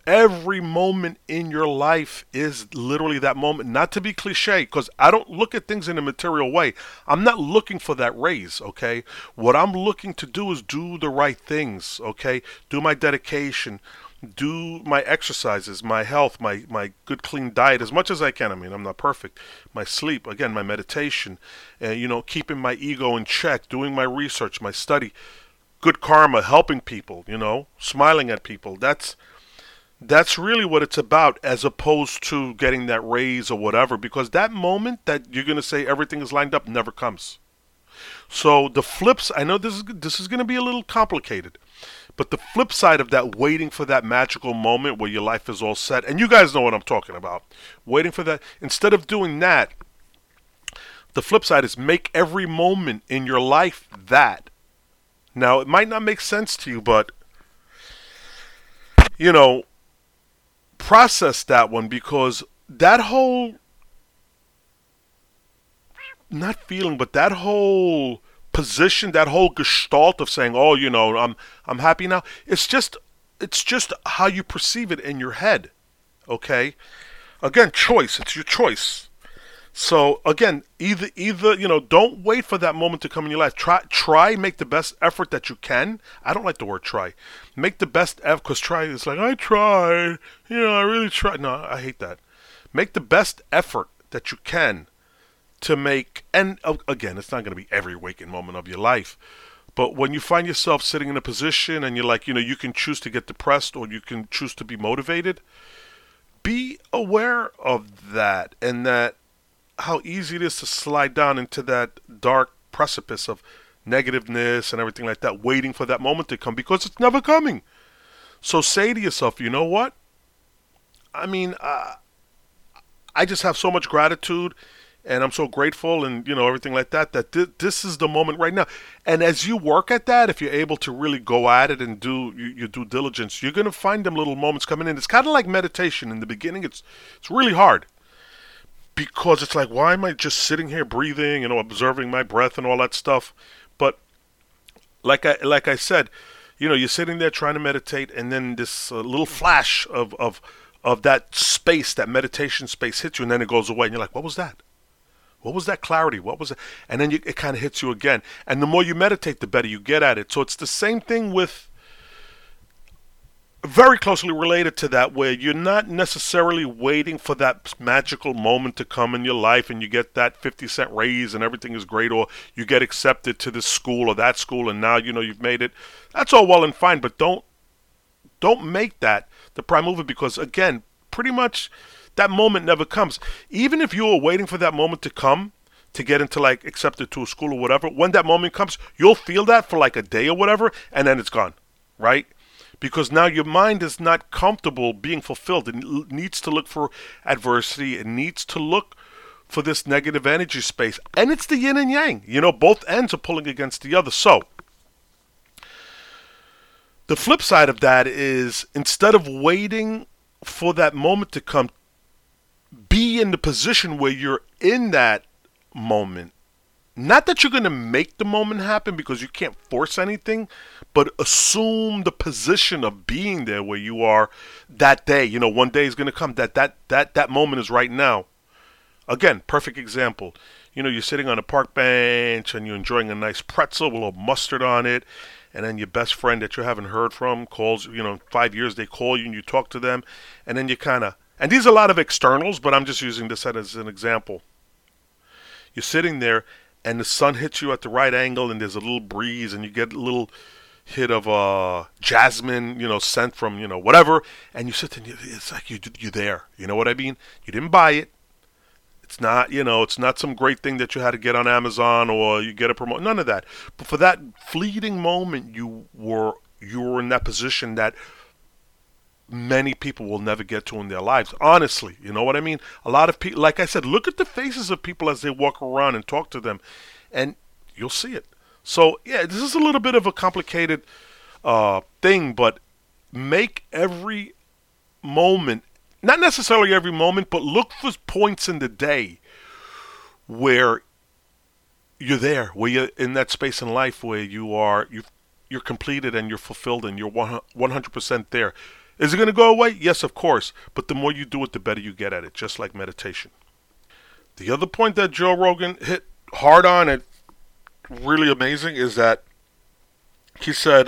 every moment in your life is literally that moment. Not to be cliche, because I don't look at things in a material way. I'm not looking for that raise, okay? What I'm looking to do is do the right things, okay? Do my dedication, do my exercises, my health, my good clean diet as much as I can. I mean, I'm not perfect. My sleep, again, my meditation, you know, keeping my ego in check, doing my research, my study, good karma, helping people, you know, smiling at people. That's really what it's about, as opposed to getting that raise or whatever, because that moment that you're going to say everything is lined up never comes. So the flips, I know this is going to be a little complicated, but the flip side of that, waiting for that magical moment where your life is all set, and you guys know what I'm talking about, waiting for that, instead of doing that, the flip side is make every moment in your life that. Now, it might not make sense to you, but, you know, process that one, because that whole, not feeling, but that whole position, that whole gestalt of saying, oh, you know, I'm happy now. It's just how you perceive it in your head. Okay. Again, choice. It's your choice. So again, either, you know, don't wait for that moment to come in your life. Try, make the best effort that you can. I don't like the word try. Make the best effort, because try is like, I tried, you know, I really tried. No, I hate that. Make the best effort that you can to make, and again, it's not going to be every waking moment of your life, but when you find yourself sitting in a position and you're like, you know, you can choose to get depressed or you can choose to be motivated, be aware of that, and that how easy it is to slide down into that dark precipice of negativeness and everything like that, waiting for that moment to come, because it's never coming. So say to yourself, you know what? I mean, I just have so much gratitude, and I'm so grateful, and, you know, everything like that, that this is the moment right now. And as you work at that, if you're able to really go at it and do your due diligence, you're going to find them little moments coming in. It's kind of like meditation. In the beginning, it's really hard, because it's like, why am I just sitting here breathing, you know, observing my breath and all that stuff? But like I said, you know, you're sitting there trying to meditate, and then this little flash of that space, that meditation space hits you, and then it goes away, and you're like, what was that? What was that clarity? What was it? And then it kind of hits you again. And the more you meditate, the better you get at it. So it's the same thing with, very closely related to that, where you're not necessarily waiting for that magical moment to come in your life and you get that 50-cent raise and everything is great, or you get accepted to this school or that school and now, you know, you've made it. That's all well and fine, but don't make that the prime mover, because, again, pretty much that moment never comes. Even if you were waiting for that moment to come, to get into, like, accepted to a school or whatever, when that moment comes, you'll feel that for like a day or whatever, and then it's gone, right? Because now your mind is not comfortable being fulfilled. It needs to look for adversity. It needs to look for this negative energy space. And it's the yin and yang. You know, both ends are pulling against the other. So The flip side of that is, instead of waiting for that moment to come, be in the position where you're in that moment. Not that you're going to make the moment happen, because you can't force anything, but assume the position of being there where you are that day. You know, one day is going to come. That moment is right now. Again, perfect example. You know, you're sitting on a park bench and you're enjoying a nice pretzel with a little mustard on it. And then your best friend that you haven't heard from calls, you know, in 5 years they call you and you talk to them. And then you kind of, and these are a lot of externals, but I'm just using this as an example. You're sitting there and the sun hits you at the right angle and there's a little breeze and you get a little hit of jasmine, you know, scent from, you know, whatever. And you sit there and it's like you're there. You know what I mean? You didn't buy it. It's not, you know, it's not some great thing that you had to get on Amazon or you get a promotion. None of that. But for that fleeting moment, you were in that position that many people will never get to in their lives. Honestly, you know what I mean? A lot of people, like I said, look at the faces of people as they walk around and talk to them, and you'll see it. So, yeah, this is a little bit of a complicated thing, but make every moment. Not necessarily every moment, but look for points in the day where you're there, where you're in that space in life where you're completed and you're fulfilled and you're 100% there. Is it going to go away? Yes, of course. But the more you do it, the better you get at it, just like meditation. The other point that Joe Rogan hit hard on, and really amazing, is that he said,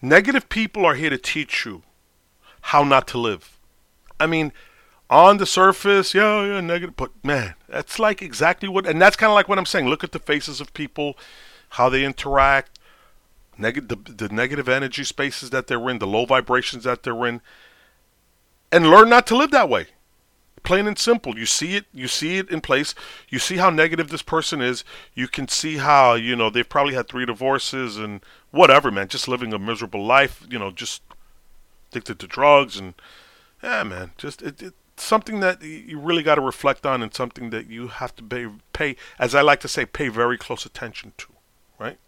negative people are here to teach you how not to live. I mean, on the surface, yeah, negative, but man, that's like exactly what, and that's kind of like what I'm saying. Look at the faces of people, how they interact, the negative energy spaces that they're in, the low vibrations that they're in, and learn not to live that way. Plain and simple. You see it in place. You see how negative this person is. You can see how, you know, they've probably had 3 divorces and whatever, man, just living a miserable life, you know, just addicted to drugs, and yeah, man, just it's something that you really got to reflect on, and something that you have to pay, as I like to say, pay very close attention to, right?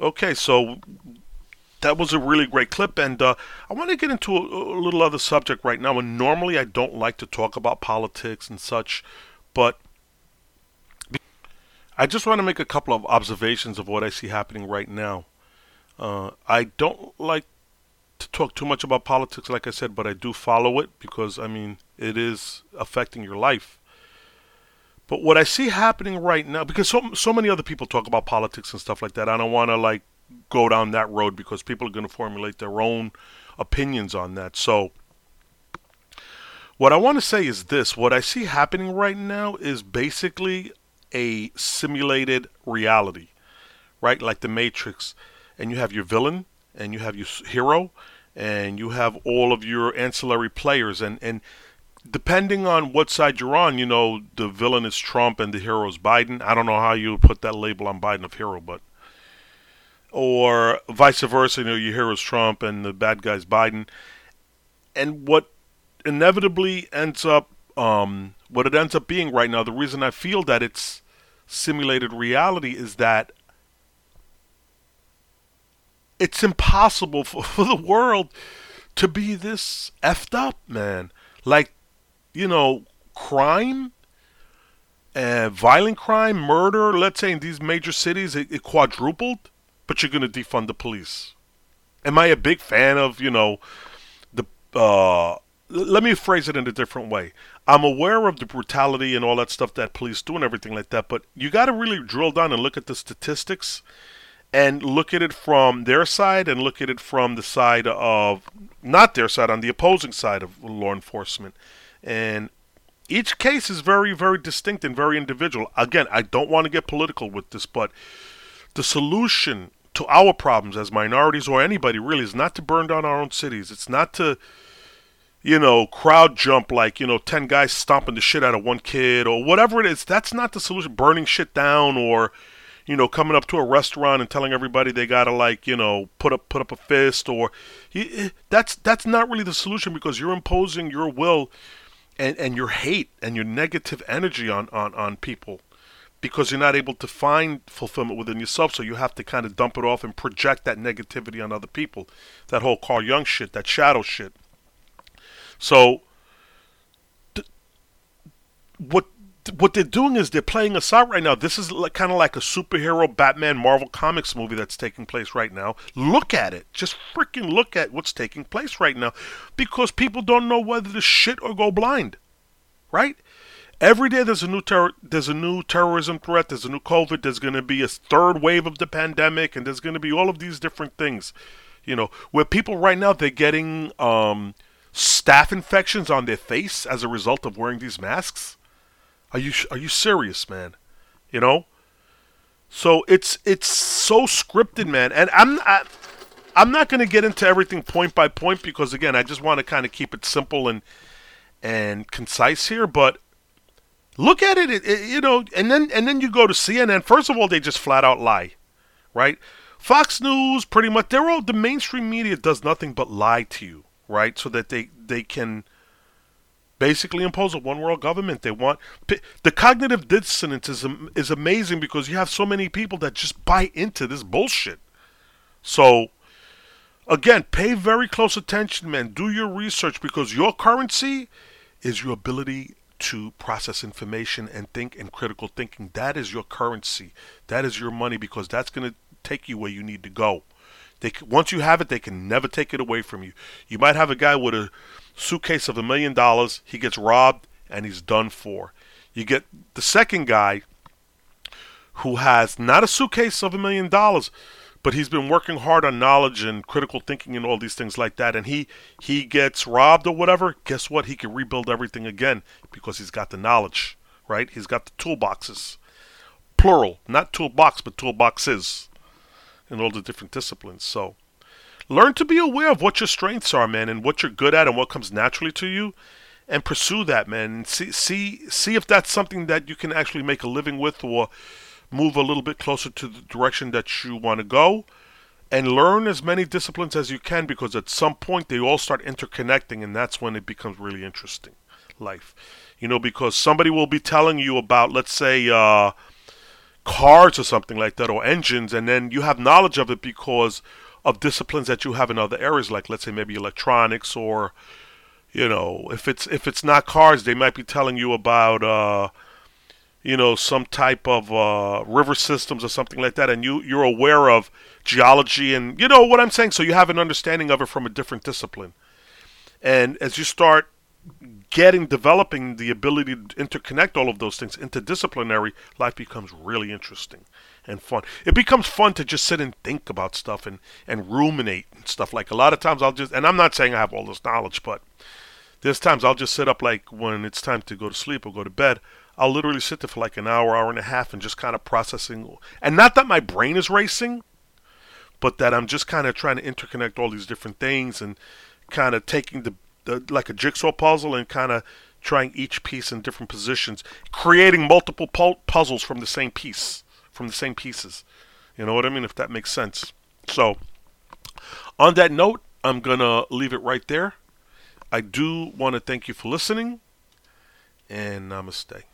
Okay, so that was a really great clip, and I want to get into a little other subject right now. And normally I don't like to talk about politics and such, but I just want to make a couple of observations of what I see happening right now. I don't like to talk too much about politics, like I said, but I do follow it because, I mean, it is affecting your life. But what I see happening right now, because so many other people talk about politics and stuff like that, I don't want to like go down that road because people are going to formulate their own opinions on that. So what I want to say is this: what I see happening right now is basically a simulated reality, right? Like the Matrix, and you have your villain, and you have your hero, and you have all of your ancillary players. And depending on what side you're on, you know, the villain is Trump and the hero is Biden. I don't know how you would put that label on Biden of hero, but... or vice versa, you know, your hero is Trump and the bad guy's Biden. And what inevitably ends up... what it ends up being right now, the reason I feel that it's simulated reality is that it's impossible for the world to be this effed up, man. Like, you know, crime, violent crime, murder, let's say in these major cities, it quadrupled, but you're going to defund the police. Am I a big fan of, you know, let me phrase it in a different way. I'm aware of the brutality and all that stuff that police do and everything like that, but you got to really drill down and look at the statistics and look at it from their side and look at it from the side of, not their side, on the opposing side of law enforcement. And each case is very, very distinct and very individual. Again, I don't want to get political with this, but the solution to our problems as minorities or anybody really is not to burn down our own cities. It's not to, you know, crowd jump like, you know, 10 guys stomping the shit out of one kid or whatever it is. That's not the solution. Burning shit down, or, you know, coming up to a restaurant and telling everybody they gotta, like, you know, put up a fist, or that's not really the solution, because you're imposing your will and your hate and your negative energy on people. because you're not able to find fulfillment within yourself, so you have to kind of dump it off and project that negativity on other people. That whole Carl Jung shit, that shadow shit. So what they're doing is they're playing us out right now. This is kind of like a superhero Batman Marvel Comics movie that's taking place right now. Look at it. Just freaking look at what's taking place right now, because people don't know whether to shit or go blind, right? Every day there's a new terrorism threat, there's a new COVID, there's going to be a third wave of the pandemic, and there's going to be all of these different things, you know, where people right now, they're getting staph infections on their face as a result of wearing these masks. Are you serious, man? You know? So it's so scripted, man. And I'm not going to get into everything point by point, because again, I just want to kind of keep it simple and concise here, but look at it, you know, and then you go to CNN. First of all, they just flat out lie, right? Fox News, pretty much, they're all, the mainstream media does nothing but lie to you, right? So that they can basically impose a one-world government. They want, the cognitive dissonance is amazing, because you have so many people that just buy into this bullshit. So, again, pay very close attention, man. Do your research, because your currency is your ability to process information and think and critical thinking. That is your currency. That is your money, because that's going to take you where you need to go. Once you have it, they can never take it away from you. You might have a guy with a suitcase of $1 million. He gets robbed and he's done for. You get the second guy who has not a suitcase of $1 million, but he's been working hard on knowledge and critical thinking and all these things like that. And he gets robbed or whatever. Guess what? He can rebuild everything again, because he's got the knowledge, right? He's got the toolboxes. Plural. Not toolbox, but toolboxes. In all the different disciplines. So learn to be aware of what your strengths are, man, and what you're good at and what comes naturally to you. And pursue that, man. And see if that's something that you can actually make a living with, or move a little bit closer to the direction that you want to go, and learn as many disciplines as you can, because at some point they all start interconnecting, and that's when it becomes really interesting life, you know, because somebody will be telling you about, let's say, cars or something like that, or engines, and then you have knowledge of it because of disciplines that you have in other areas, like, let's say, maybe electronics, or, you know, if it's not cars, they might be telling you about you know, some type of river systems or something like that, and you're aware of geology, and you know what I'm saying, so you have an understanding of it from a different discipline. And as you start developing the ability to interconnect all of those things, interdisciplinary, life becomes really interesting and fun. It becomes fun to just sit and think about stuff and ruminate and stuff. Like, a lot of times I'll just, and I'm not saying I have all this knowledge, but there's times I'll just sit up, like when it's time to go to sleep or go to bed, I'll literally sit there for like an hour, hour and a half, and just kind of processing. And not that my brain is racing, but that I'm just kind of trying to interconnect all these different things, and kind of taking the like a jigsaw puzzle, and kind of trying each piece in different positions, creating multiple puzzles from the same piece, from the same pieces. You know what I mean? If that makes sense. So on that note, I'm going to leave it right there. I do want to thank you for listening, and namaste.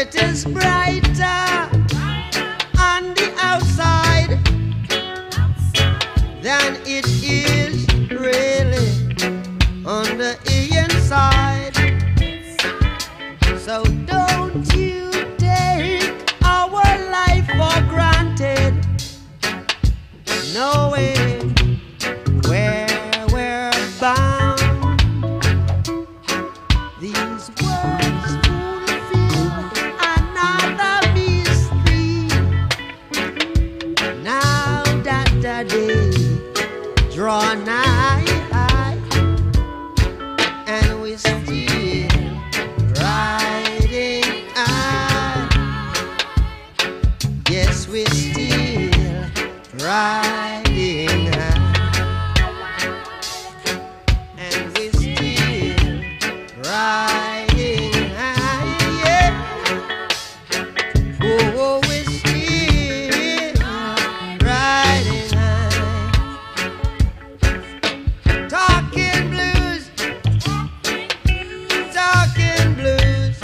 it is brighter on the outside than it is really on the inside. So don't you take our life for granted, knowing where we're bound. These words fulfill another mystery. Now that the day draw nigh, and we still riding high. Yes, we still riding high. And we still riding high, yeah. Oh, we still riding high. Talking blues, talking blues.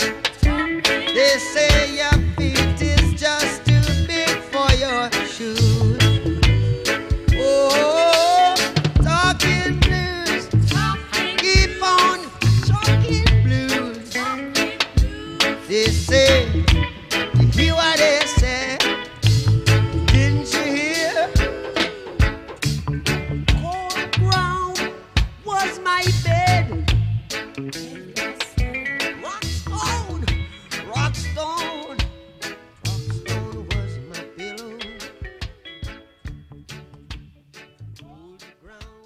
They say your feet is just too big for your shoes. Oh, talking blues, keep on talking blues. They say, you hear what they say? Didn't you hear? Cold ground was my bed. Rockstone, rockstone, rockstone was my pillow. Cold ground.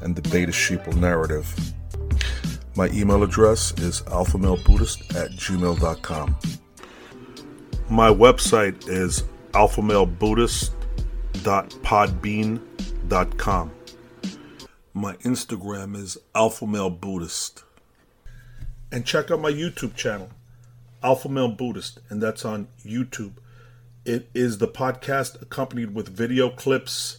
and the beta sheeple narrative. My email address is alphamalebuddhist@gmail.com. My website is alphamalebuddhist.podbean.com. My Instagram is alphamalebuddhist. And check out my YouTube channel, Alpha Male Buddhist, and that's on YouTube. It is the podcast accompanied with video clips